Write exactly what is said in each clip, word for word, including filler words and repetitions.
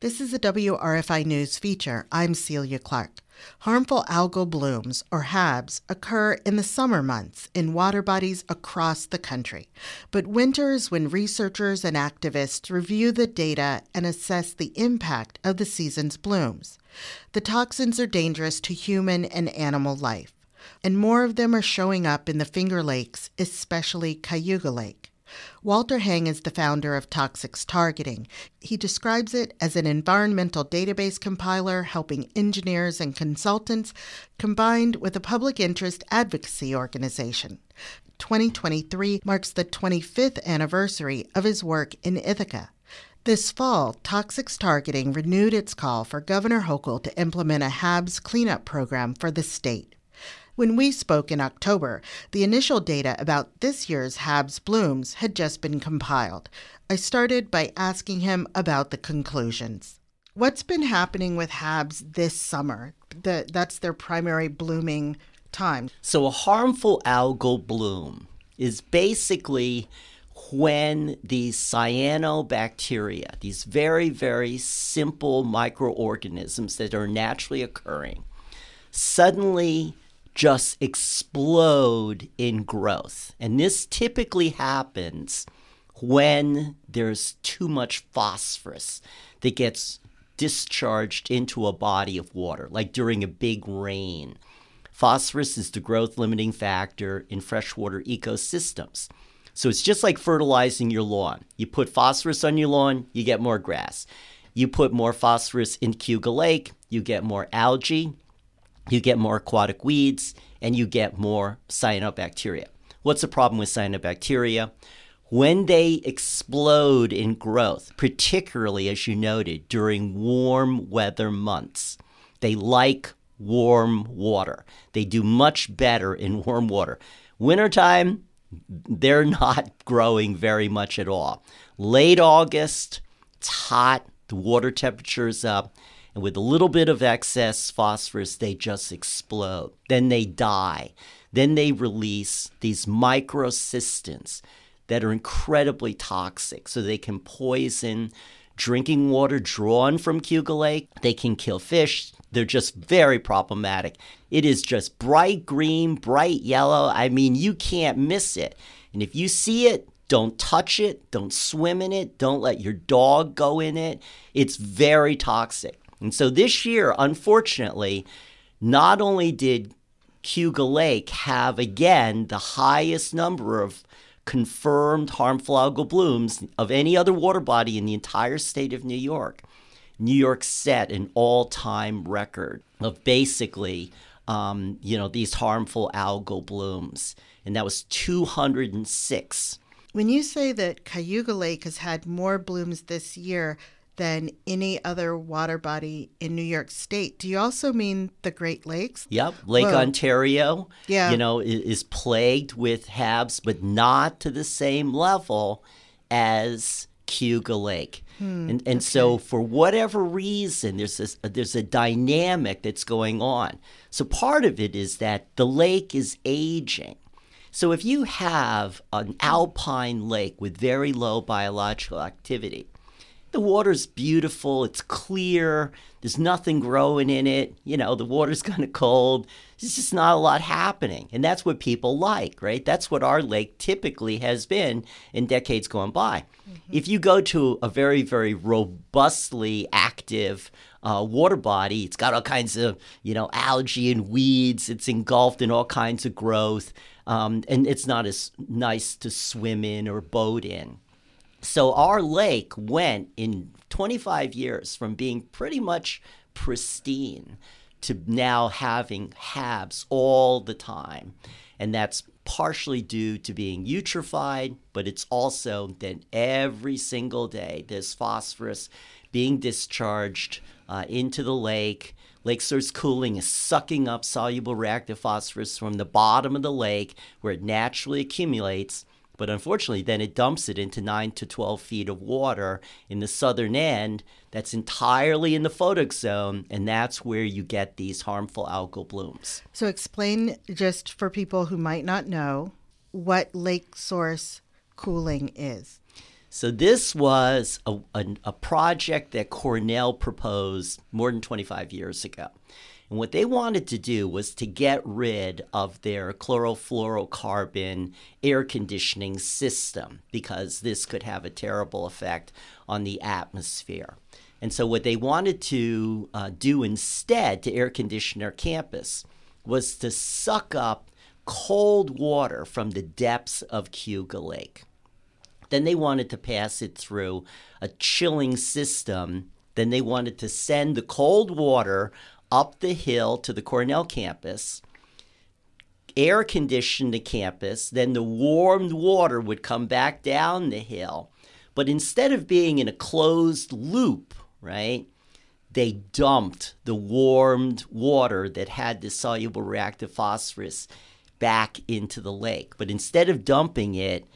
This is a W R F I News feature. I'm Celia Clark. Harmful algal blooms, or H A Bs, occur in the summer months in water bodies across the country. But winter is when researchers and activists review the data and assess the impact of the season's blooms. The toxins are dangerous to human and animal life, and more of them are showing up in the Finger Lakes, especially Cayuga Lake. Walter Hang is the founder of Toxics Targeting. He describes it as an environmental database compiler helping engineers and consultants combined with a public interest advocacy organization. twenty twenty-three marks the twenty-fifth anniversary of his work in Ithaca. This fall, Toxics Targeting renewed its call for Governor Hochul to implement a H A Bs cleanup program for the state. When we spoke in October, the initial data about this year's H A Bs blooms had just been compiled. I started by asking him about the conclusions. What's been happening with H A Bs this summer? The, that's their primary blooming time. So a harmful algal bloom is basically when these cyanobacteria, these very, very simple microorganisms that are naturally occurring, suddenly just explode in growth. And this typically happens when there's too much phosphorus that gets discharged into a body of water, like during a big rain. Phosphorus is the growth limiting factor in freshwater ecosystems. So it's just like fertilizing your lawn. You put phosphorus on your lawn, you get more grass. You put more phosphorus in Cayuga Lake, you get more algae. You get more aquatic weeds, and you get more cyanobacteria. What's the problem with cyanobacteria? When they explode in growth, particularly, as you noted, during warm weather months, they like warm water. They do much better in warm water. Wintertime, they're not growing very much at all. Late August, it's hot, the water temperature is up. And with a little bit of excess phosphorus, they just explode. Then they die. Then they release these microcystins that are incredibly toxic. So they can poison drinking water drawn from Cayuga Lake. They can kill fish. They're just very problematic. It is just bright green, bright yellow. I mean, you can't miss it. And if you see it, don't touch it. Don't swim in it. Don't let your dog go in it. It's very toxic. And so this year, unfortunately, not only did Cayuga Lake have, again, the highest number of confirmed harmful algal blooms of any other water body in the entire state of New York, New York set an all-time record of basically, um, you know, these harmful algal blooms. And that was two hundred six. When you say that Cayuga Lake has had more blooms this year than any other water body in New York State, do you also mean the Great Lakes? Yep. Lake Whoa. Ontario, yeah. you know, is plagued with H A Bs, but not to the same level as Cayuga Lake. Hmm, and and okay. so for whatever reason, there's this, there's a dynamic that's going on. So part of it is that the lake is aging. So if you have an alpine lake with very low biological activity, the water's beautiful, it's clear, there's nothing growing in it, you know, the water's kind of cold, there's just not a lot happening. And that's what people like, right? That's what our lake typically has been in decades gone by. Mm-hmm. If you go to a very, very robustly active uh, water body, it's got all kinds of, you know, algae and weeds, it's engulfed in all kinds of growth, um, and it's not as nice to swim in or boat in. So our lake went in twenty-five years from being pretty much pristine to now having H A Bs all the time. And that's partially due to being eutrophied, but it's also that every single day there's phosphorus being discharged uh, into the lake. Lake Source Cooling is sucking up soluble reactive phosphorus from the bottom of the lake where it naturally accumulates. But unfortunately, then it dumps it into nine to twelve feet of water in the southern end that's entirely in the photic zone, and that's where you get these harmful algal blooms. So explain, just for people who might not know, what Lake Source Cooling is. So this was a, a, a project that Cornell proposed more than twenty-five years ago. And what they wanted to do was to get rid of their chlorofluorocarbon air conditioning system because this could have a terrible effect on the atmosphere. And so what they wanted to uh, do instead to air condition their campus was to suck up cold water from the depths of Cayuga Lake. Then they wanted to pass it through a chilling system. Then they wanted to send the cold water up the hill to the Cornell campus, air condition the campus, then the warmed water would come back down the hill. But instead of being in a closed loop, right, they dumped the warmed water that had the soluble reactive phosphorus back into the lake. But instead of dumping it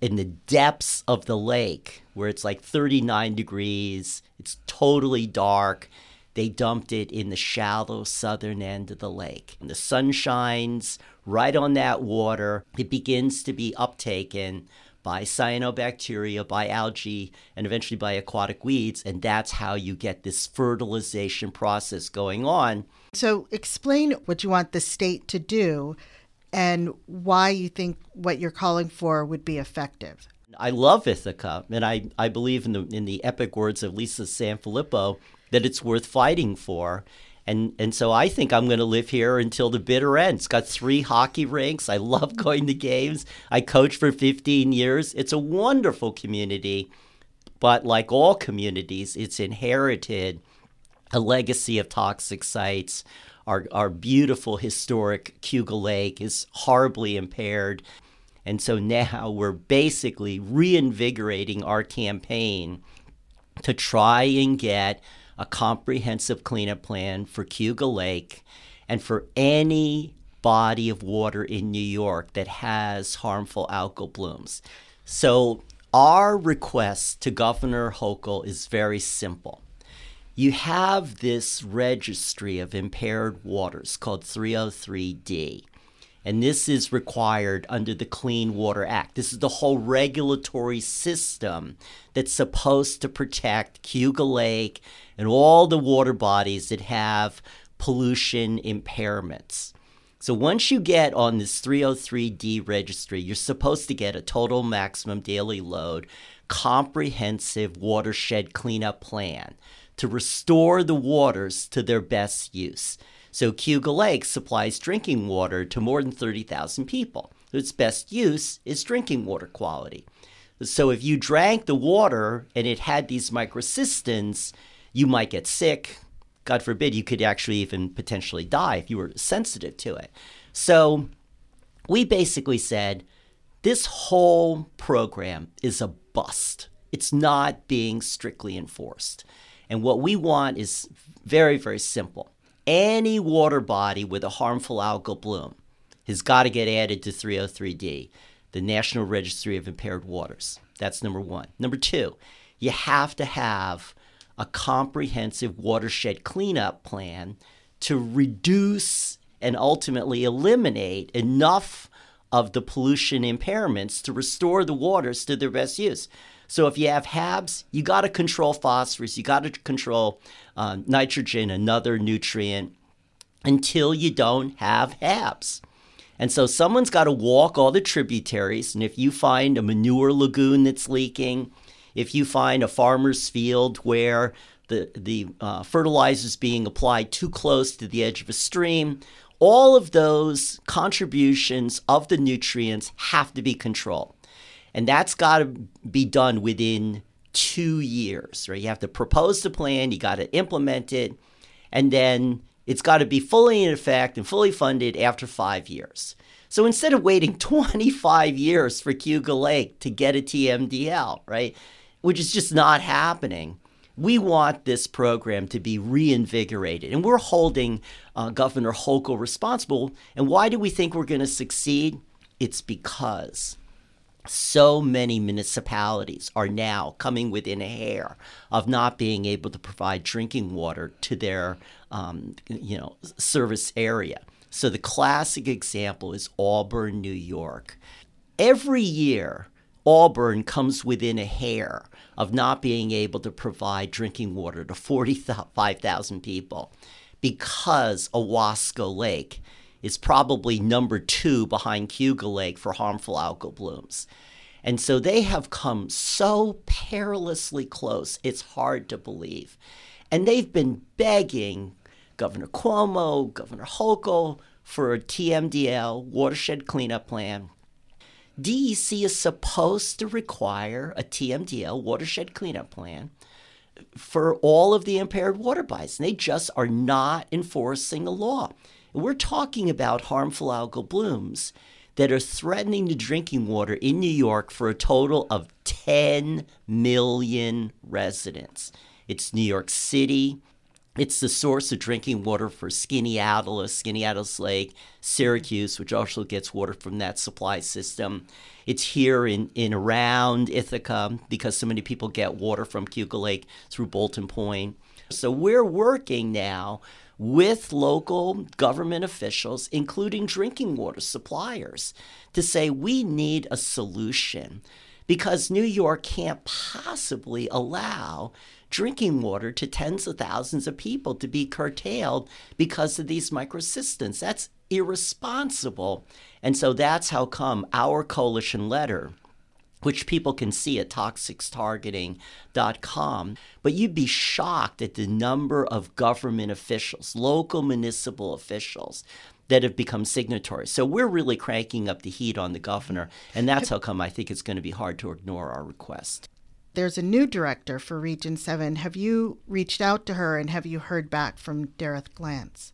in the depths of the lake, where it's like thirty-nine degrees, it's totally dark, they dumped it in the shallow southern end of the lake. And the sun shines right on that water. It begins to be uptaken by cyanobacteria, by algae, and eventually by aquatic weeds. And that's how you get this fertilization process going on. So explain what you want the state to do and why you think what you're calling for would be effective. I love Ithaca, and I, I believe in the in the epic words of Lisa Sanfilippo, that it's worth fighting for. And and so I think I'm going to live here until the bitter end. It's got three hockey rinks. I love going to games. I coached for fifteen years. It's a wonderful community. But like all communities, it's inherited a legacy of toxic sites. Our, our beautiful historic Cayuga Lake is horribly impaired. And so now we're basically reinvigorating our campaign to try and get a comprehensive cleanup plan for Cayuga Lake and for any body of water in New York that has harmful algal blooms. So our request to Governor Hochul is very simple. You have this registry of impaired waters called three oh three D, and this is required under the Clean Water Act. This is the whole regulatory system that's supposed to protect Cayuga Lake and all the water bodies that have pollution impairments. So once you get on this three oh three D registry, you're supposed to get a total maximum daily load, comprehensive watershed cleanup plan to restore the waters to their best use. So Cayuga Lake supplies drinking water to more than thirty thousand people. Its best use is drinking water quality. So if you drank the water and it had these microcystins, you might get sick. God forbid, you could actually even potentially die if you were sensitive to it. So we basically said, this whole program is a bust. It's not being strictly enforced. And what we want is very, very simple. Any water body with a harmful algal bloom has got to get added to three oh three D, the National Registry of Impaired Waters. That's number one. Number two, you have to have a comprehensive watershed cleanup plan to reduce and ultimately eliminate enough of the pollution impairments to restore the waters to their best use. So if you have H A Bs, you got to control phosphorus, you got to control uh, nitrogen, another nutrient, until you don't have H A Bs. And so someone's got to walk all the tributaries, and if you find a manure lagoon that's leaking, if you find a farmer's field where the, the uh, fertilizer is being applied too close to the edge of a stream, all of those contributions of the nutrients have to be controlled. And that's got to be done within two years, right? You have to propose the plan, you got to implement it, and then it's got to be fully in effect and fully funded after five years. So instead of waiting twenty-five years for Cayuga Lake to get a T M D L, right, which is just not happening, we want this program to be reinvigorated. And we're holding uh, Governor Hochul responsible. And why do we think we're going to succeed? It's because so many municipalities are now coming within a hair of not being able to provide drinking water to their, um, you know, service area. So the classic example is Auburn, New York. Every year, Auburn comes within a hair of not being able to provide drinking water to forty-five thousand people because Owasco Lake is probably number two behind Cayuga Lake for harmful algal blooms. And so they have come so perilously close, it's hard to believe. And they've been begging Governor Cuomo, Governor Hochul for a T M D L, watershed cleanup plan. D E C is supposed to require a T M D L, watershed cleanup plan, for all of the impaired water bodies. And they just are not enforcing the law. We're talking about harmful algal blooms that are threatening the drinking water in New York for a total of ten million residents. It's New York City. It's the source of drinking water for Skaneateles, Skaneateles Lake, Syracuse, which also gets water from that supply system. It's here in, in around Ithaca because so many people get water from Cayuga Lake through Bolton Point. So we're working now with local government officials, including drinking water suppliers, to say we need a solution because New York can't possibly allow drinking water to tens of thousands of people to be curtailed because of these microcystins. That's irresponsible. And so that's how come our coalition letter, which people can see at toxics targeting dot com, but you'd be shocked at the number of government officials, local municipal officials, that have become signatories. So we're really cranking up the heat on the governor, and that's how come I think it's going to be hard to ignore our request. There's a new director for Region seven. Have you reached out to her, and have you heard back from Dareth Glantz?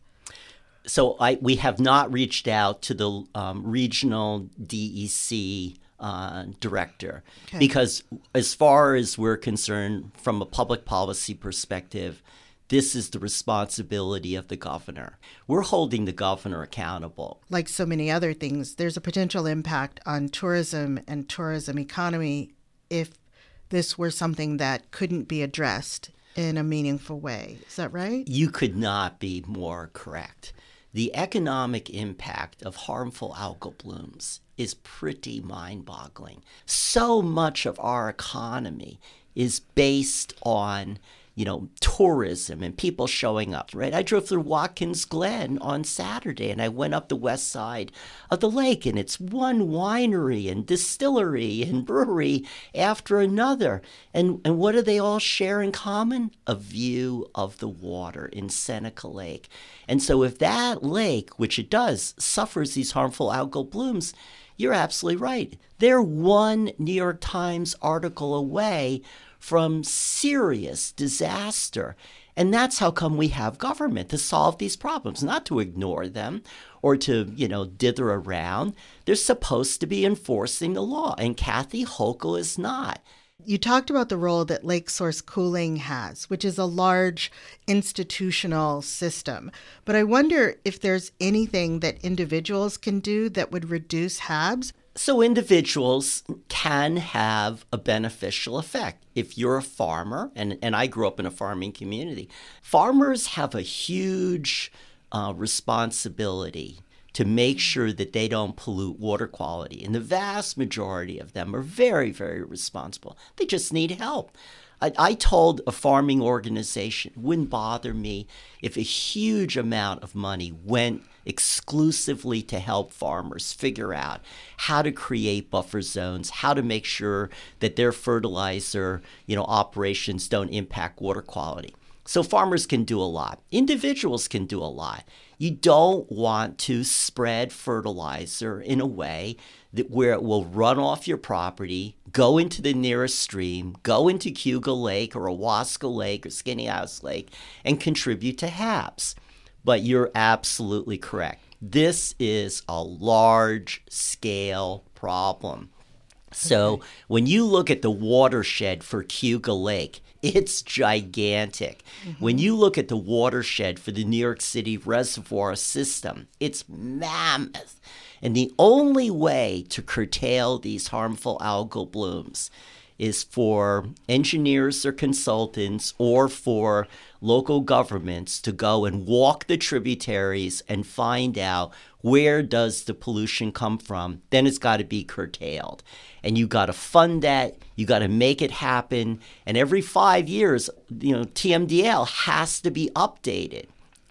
So I, we have not reached out to the um, regional D E C uh, director okay. because as far as we're concerned, from a public policy perspective, this is the responsibility of the governor. We're holding the governor accountable. Like so many other things, there's a potential impact on tourism and tourism economy if this were something that couldn't be addressed in a meaningful way. Is that right? You could not be more correct. The economic impact of harmful algal blooms is pretty mind-boggling. So much of our economy is based on, you know, tourism and people showing up, right? I drove through Watkins Glen on Saturday and I went up the west side of the lake and it's one winery and distillery and brewery after another. And and what do they all share in common? A view of the water in Seneca Lake. And so if that lake, which it does, suffers these harmful algal blooms, you're absolutely right. They're one New York Times article away from serious disaster. And that's how come we have government, to solve these problems, not to ignore them or to, you know, dither around. They're supposed to be enforcing the law, and Kathy Hochul is not. You talked about the role that Lake Source Cooling has, which is a large institutional system. But I wonder if there's anything that individuals can do that would reduce H A Bs. So individuals can have a beneficial effect. If you're a farmer, and, and I grew up in a farming community, farmers have a huge uh, responsibility to make sure that they don't pollute water quality. And the vast majority of them are very, very responsible. They just need help. I, I told a farming organization, it wouldn't bother me if a huge amount of money went exclusively to help farmers figure out how to create buffer zones, how to make sure that their fertilizer, you know, operations don't impact water quality. So farmers can do a lot. Individuals can do a lot. You don't want to spread fertilizer in a way that where it will run off your property, go into the nearest stream, go into Cayuga Lake or Owasco Lake or Skaneateles Lake, and contribute to H A Bs. But you're absolutely correct. This is a large-scale problem. So okay. when you look at the watershed for Cayuga Lake, it's gigantic. Mm-hmm. When you look at the watershed for the New York City reservoir system, it's mammoth. And the only way to curtail these harmful algal blooms is for engineers or consultants or for local governments to go and walk the tributaries and find out where does the pollution come from. Then it's got to be curtailed. And you got to fund that. You got to make it happen. And every five years, you know, T M D L has to be updated.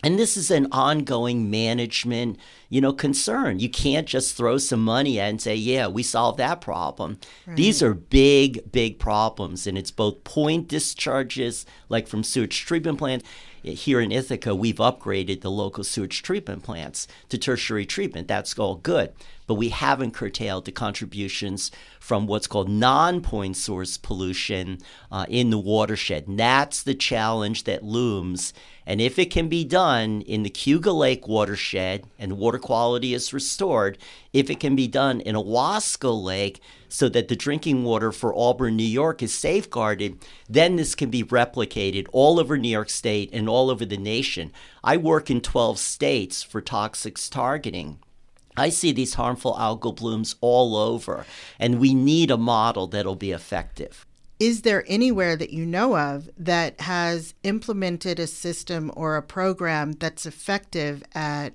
And this is an ongoing management, you know, concern. You can't just throw some money at and say, yeah, we solved that problem. Right. These are big, big problems. And it's both point discharges, like from sewage treatment plants. Here in Ithaca, we've upgraded the local sewage treatment plants to tertiary treatment. That's all good. But we haven't curtailed the contributions from what's called non-point source pollution uh, in the watershed. And that's the challenge that looms. And if it can be done in the Cayuga Lake watershed and water quality is restored, if it can be done in Owasco Lake so that the drinking water for Auburn, New York is safeguarded, then this can be replicated all over New York State and all over the nation. I work in twelve states for Toxics Targeting. I see these harmful algal blooms all over, and we need a model that'll be effective. Is there anywhere that you know of that has implemented a system or a program that's effective at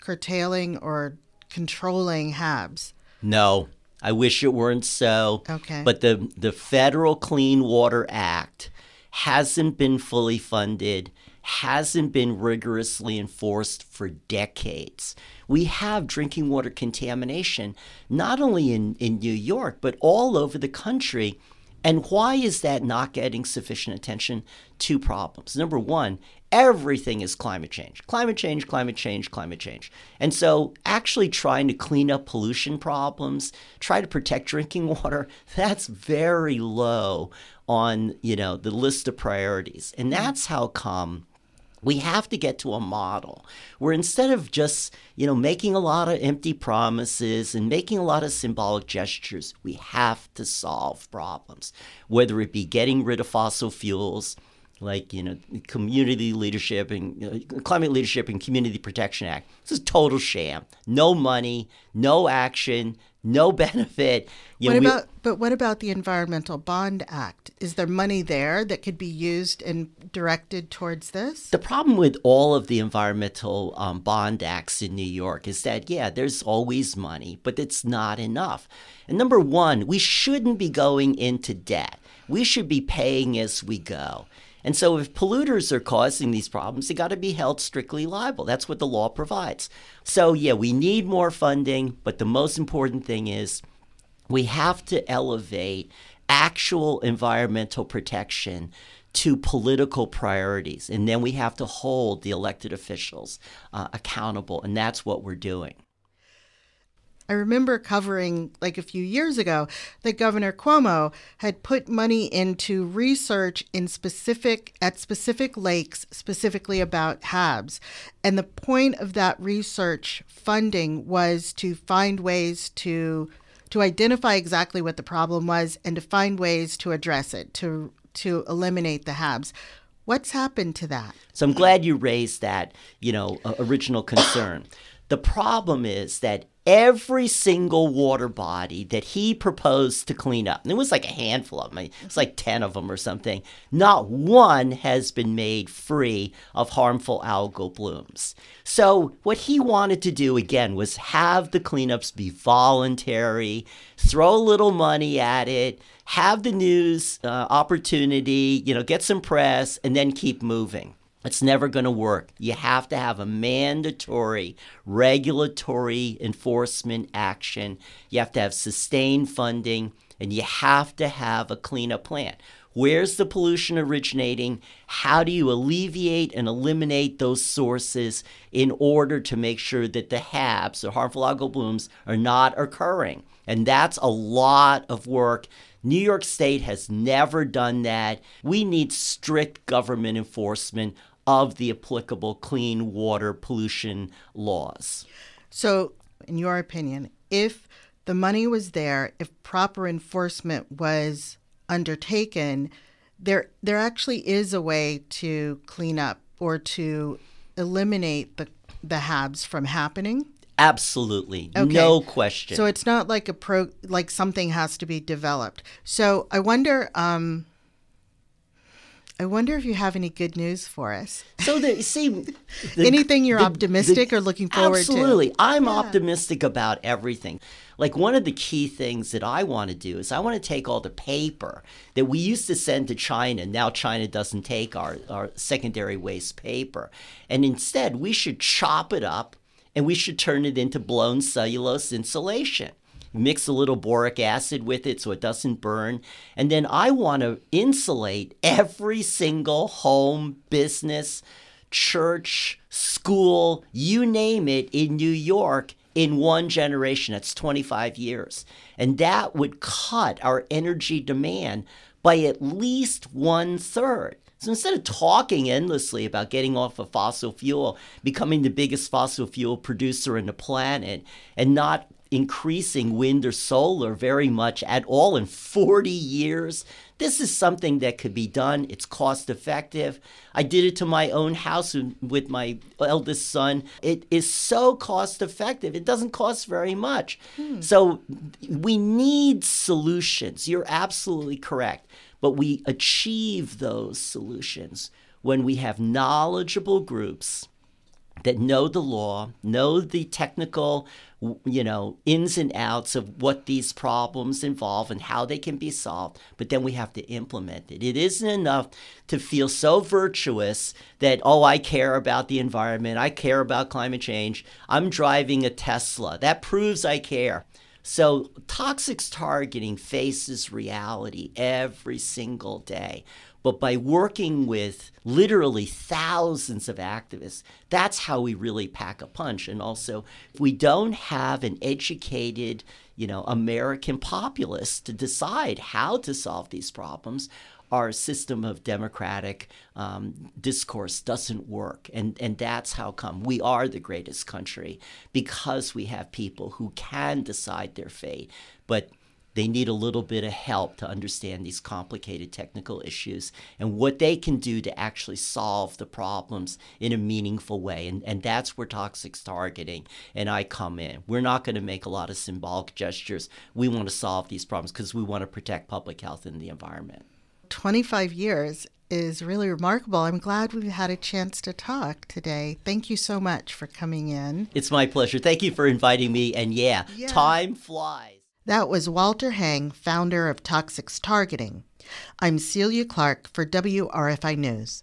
curtailing or controlling H A Bs? No, I wish it weren't so. Okay. But the, the Federal Clean Water Act hasn't been fully funded, hasn't been rigorously enforced for decades. We have drinking water contamination, not only in, in New York, but all over the country. And why is that not getting sufficient attention? Two problems. Number one, everything is climate change. Climate change, climate change, climate change. And so actually trying to clean up pollution problems, try to protect drinking water, that's very low on, you know, the list of priorities. And that's how come we have to get to a model where instead of just, you know, making a lot of empty promises and making a lot of symbolic gestures, we have to solve problems, whether it be getting rid of fossil fuels, like, you know, community leadership and uh, Climate Leadership and Community Protection Act. This is total sham. No money, no action, no benefit. You what know, about, we, but what about the Environmental Bond Act? Is there money there that could be used and directed towards this? The problem with all of the Environmental um, Bond Acts in New York is that, yeah, there's always money, but it's not enough. And number one, we shouldn't be going into debt. We should be paying as we go. And so if polluters are causing these problems, they got to be held strictly liable. That's what the law provides. So, yeah, we need more funding. But the most important thing is we have to elevate actual environmental protection to political priorities. And then we have to hold the elected officials uh, accountable. And that's what we're doing. I remember covering, like a few years ago, that Governor Cuomo had put money into research in specific at specific lakes, specifically about H A Bs. And the point of that research funding was to find ways to to identify exactly what the problem was and to find ways to address it, to to eliminate the H A Bs. What's happened to that? So I'm glad you raised that, you know, original concern. The problem is that every single water body that he proposed to clean up, and it was like a handful of them, it's like ten of them or something, not one has been made free of harmful algal blooms. So what he wanted to do, again, was have the cleanups be voluntary, throw a little money at it, have the news uh, opportunity, you know, get some press, and then keep moving. It's never going to work. You have to have a mandatory regulatory enforcement action. You have to have sustained funding, and you have to have a cleanup plan. Where's the pollution originating? How do you alleviate and eliminate those sources in order to make sure that the H A Bs, or harmful algal blooms, are not occurring? And that's a lot of work. New York State has never done that. We need strict government enforcement of the applicable clean water pollution laws. So, in your opinion, if the money was there, if proper enforcement was undertaken, there there actually is a way to clean up or to eliminate the, the H A Bs from happening? Absolutely. Okay. No question. So it's not like a pro, like something has to be developed. So I wonder, um, I wonder if you have any good news for us. So the, see, the, anything you're the, optimistic the, or looking forward absolutely. to? Absolutely. I'm yeah. optimistic about everything. Like one of the key things that I want to do is I want to take all the paper that we used to send to China. Now China doesn't take our, our secondary waste paper. And instead, we should chop it up and we should turn it into blown cellulose insulation. Mix a little boric acid with it so it doesn't burn. And then I want to insulate every single home, business, church, school, you name it, in New York in one generation. That's twenty-five years. And that would cut our energy demand by at least one third. So instead of talking endlessly about getting off of fossil fuel, becoming the biggest fossil fuel producer on the planet, and not increasing wind or solar very much at all in forty years. This is something that could be done. It's cost effective. I did it to my own house with my eldest son. It is so cost effective. It doesn't cost very much. Hmm. So we need solutions. You're absolutely correct. But we achieve those solutions when we have knowledgeable groups that know the law, know the technical, you know, ins and outs of what these problems involve and how they can be solved, but then we have to implement it. It isn't enough to feel so virtuous that, oh, I care about the environment, I care about climate change, I'm driving a Tesla. That proves I care. So toxics targeting faces reality every single day. But by working with literally thousands of activists, that's how we really pack a punch. And also, if we don't have an educated, you know, American populace to decide how to solve these problems, our system of democratic um, discourse doesn't work. And, and that's how come we are the greatest country, because we have people who can decide their fate. But they need a little bit of help to understand these complicated technical issues and what they can do to actually solve the problems in a meaningful way. And, and that's where toxics targeting and I come in. We're not going to make a lot of symbolic gestures. We want to solve these problems because we want to protect public health and the environment. twenty-five years is really remarkable. I'm glad we've had a chance to talk today. Thank you so much for coming in. It's my pleasure. Thank you for inviting me. And yeah, yeah. time flies. That was Walter Hang, founder of Toxics Targeting. I'm Celia Clark for W R F I News.